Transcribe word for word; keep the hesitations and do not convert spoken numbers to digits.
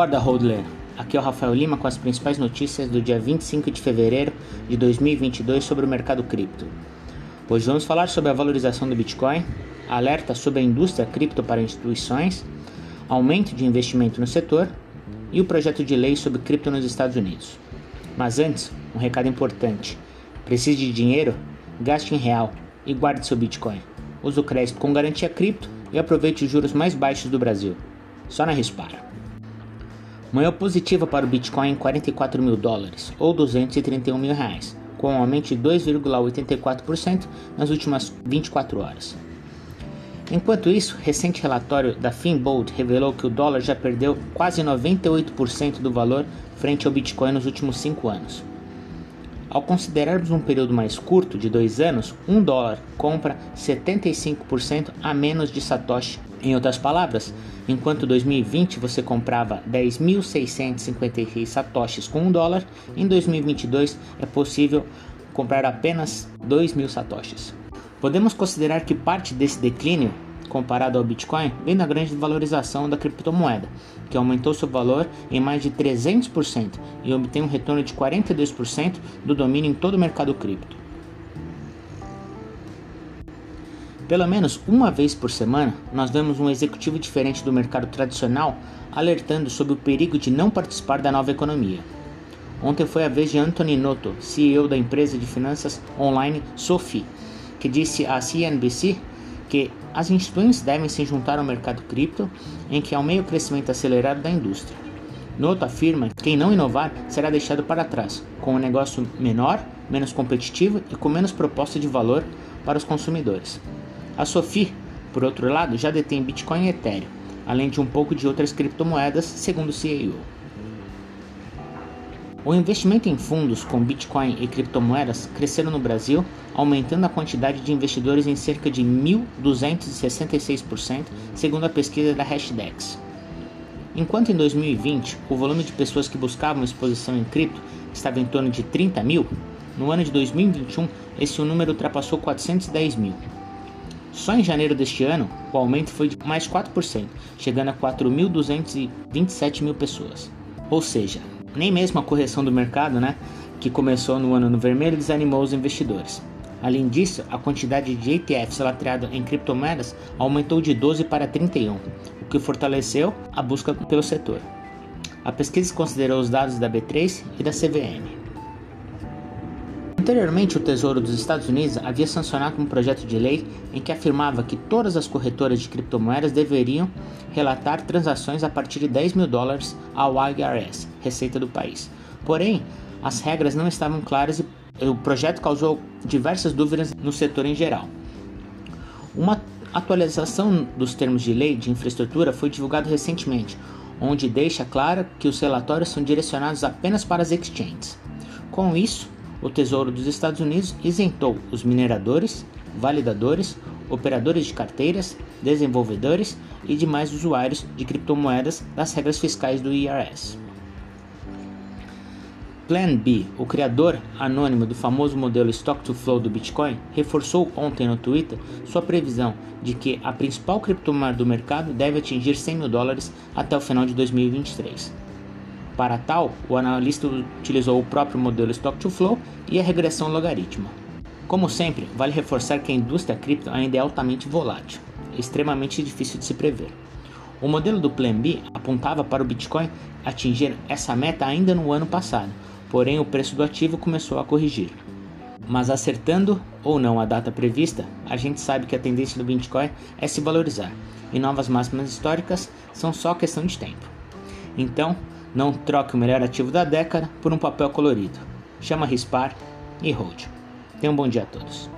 Acorda, Holdler! Aqui é o Rafael Lima com as principais notícias do dia vinte e cinco de fevereiro de dois mil e vinte e dois sobre o mercado cripto. Hoje vamos falar sobre a valorização do Bitcoin, alerta sobre a indústria cripto para instituições, aumento de investimento no setor e o projeto de lei sobre cripto nos Estados Unidos. Mas antes, um recado importante. Precisa de dinheiro? Gaste em real e guarde seu Bitcoin. Use o crédito com garantia cripto e aproveite os juros mais baixos do Brasil. Só na Rispara. Manhã positiva para o Bitcoin em quarenta e quatro mil dólares, ou duzentos e trinta e um mil reais, com um aumento de dois vírgula oitenta e quatro por cento nas últimas vinte e quatro horas. Enquanto isso, recente relatório da Finbold revelou que o dólar já perdeu quase noventa e oito por cento do valor frente ao Bitcoin nos últimos cinco anos. Ao considerarmos um período mais curto, de dois anos, um dólar compra setenta e cinco por cento a menos de Satoshi. Em outras palavras, enquanto em dois mil e vinte você comprava dez mil seiscentos e cinquenta e seis satoshis com um dólar, em dois mil e vinte e dois é possível comprar apenas dois mil satoshis. Podemos considerar que parte desse declínio, comparado ao Bitcoin, vem da grande valorização da criptomoeda, que aumentou seu valor em mais de trezentos por cento e obtém um retorno de quarenta e dois por cento do domínio em todo o mercado cripto. Pelo menos uma vez por semana, nós vemos um executivo diferente do mercado tradicional alertando sobre o perigo de não participar da nova economia. Ontem foi a vez de Anthony Noto, C E O da empresa de finanças online Sofi, que disse à C N B C que as instituições devem se juntar ao mercado cripto, em que há um meio crescimento acelerado da indústria. Noto afirma que quem não inovar será deixado para trás, com um negócio menor, menos competitivo e com menos proposta de valor para os consumidores. A Sofi, por outro lado, já detém Bitcoin e Ethereum, além de um pouco de outras criptomoedas, segundo o C E O. O investimento em fundos com Bitcoin e criptomoedas cresceram no Brasil, aumentando a quantidade de investidores em cerca de mil duzentos e sessenta e seis por cento, segundo a pesquisa da Hashdex. Enquanto em dois mil e vinte o volume de pessoas que buscavam exposição em cripto estava em torno de trinta mil, no ano de dois mil e vinte e um esse número ultrapassou quatrocentos e dez mil. Só em janeiro deste ano, o aumento foi de mais quatro por cento, chegando a quatro milhões duzentos e vinte e sete mil pessoas. Ou seja, nem mesmo a correção do mercado, né, que começou no ano no vermelho, desanimou os investidores. Além disso, a quantidade de E T Fs lastreados em criptomoedas aumentou de doze para trinta e um, o que fortaleceu a busca pelo setor. A pesquisa considerou os dados da B três e da C V M. Anteriormente, o Tesouro dos Estados Unidos havia sancionado um projeto de lei em que afirmava que todas as corretoras de criptomoedas deveriam relatar transações a partir de dez mil dólares ao I R S, receita do país. Porém, as regras não estavam claras e o projeto causou diversas dúvidas no setor em geral. Uma atualização dos termos de lei de infraestrutura foi divulgada recentemente, onde deixa claro que os relatórios são direcionados apenas para as exchanges. Com isso, o Tesouro dos Estados Unidos isentou os mineradores, validadores, operadores de carteiras, desenvolvedores e demais usuários de criptomoedas das regras fiscais do I R S. Plan B, o criador anônimo do famoso modelo Stock to Flow do Bitcoin, reforçou ontem no Twitter sua previsão de que a principal criptomoeda do mercado deve atingir cem mil dólares até o final de dois mil e vinte e três. Para tal, o analista utilizou o próprio modelo Stock to Flow e a regressão logarítmica. Como sempre, vale reforçar que a indústria cripto ainda é altamente volátil, extremamente difícil de se prever. O modelo do Plan B apontava para o Bitcoin atingir essa meta ainda no ano passado, porém o preço do ativo começou a corrigir. Mas acertando ou não a data prevista, a gente sabe que a tendência do Bitcoin é se valorizar, e novas máximas históricas são só questão de tempo. Então, não troque o melhor ativo da década por um papel colorido. Chama Rispar e hold. Tenha um bom dia a todos.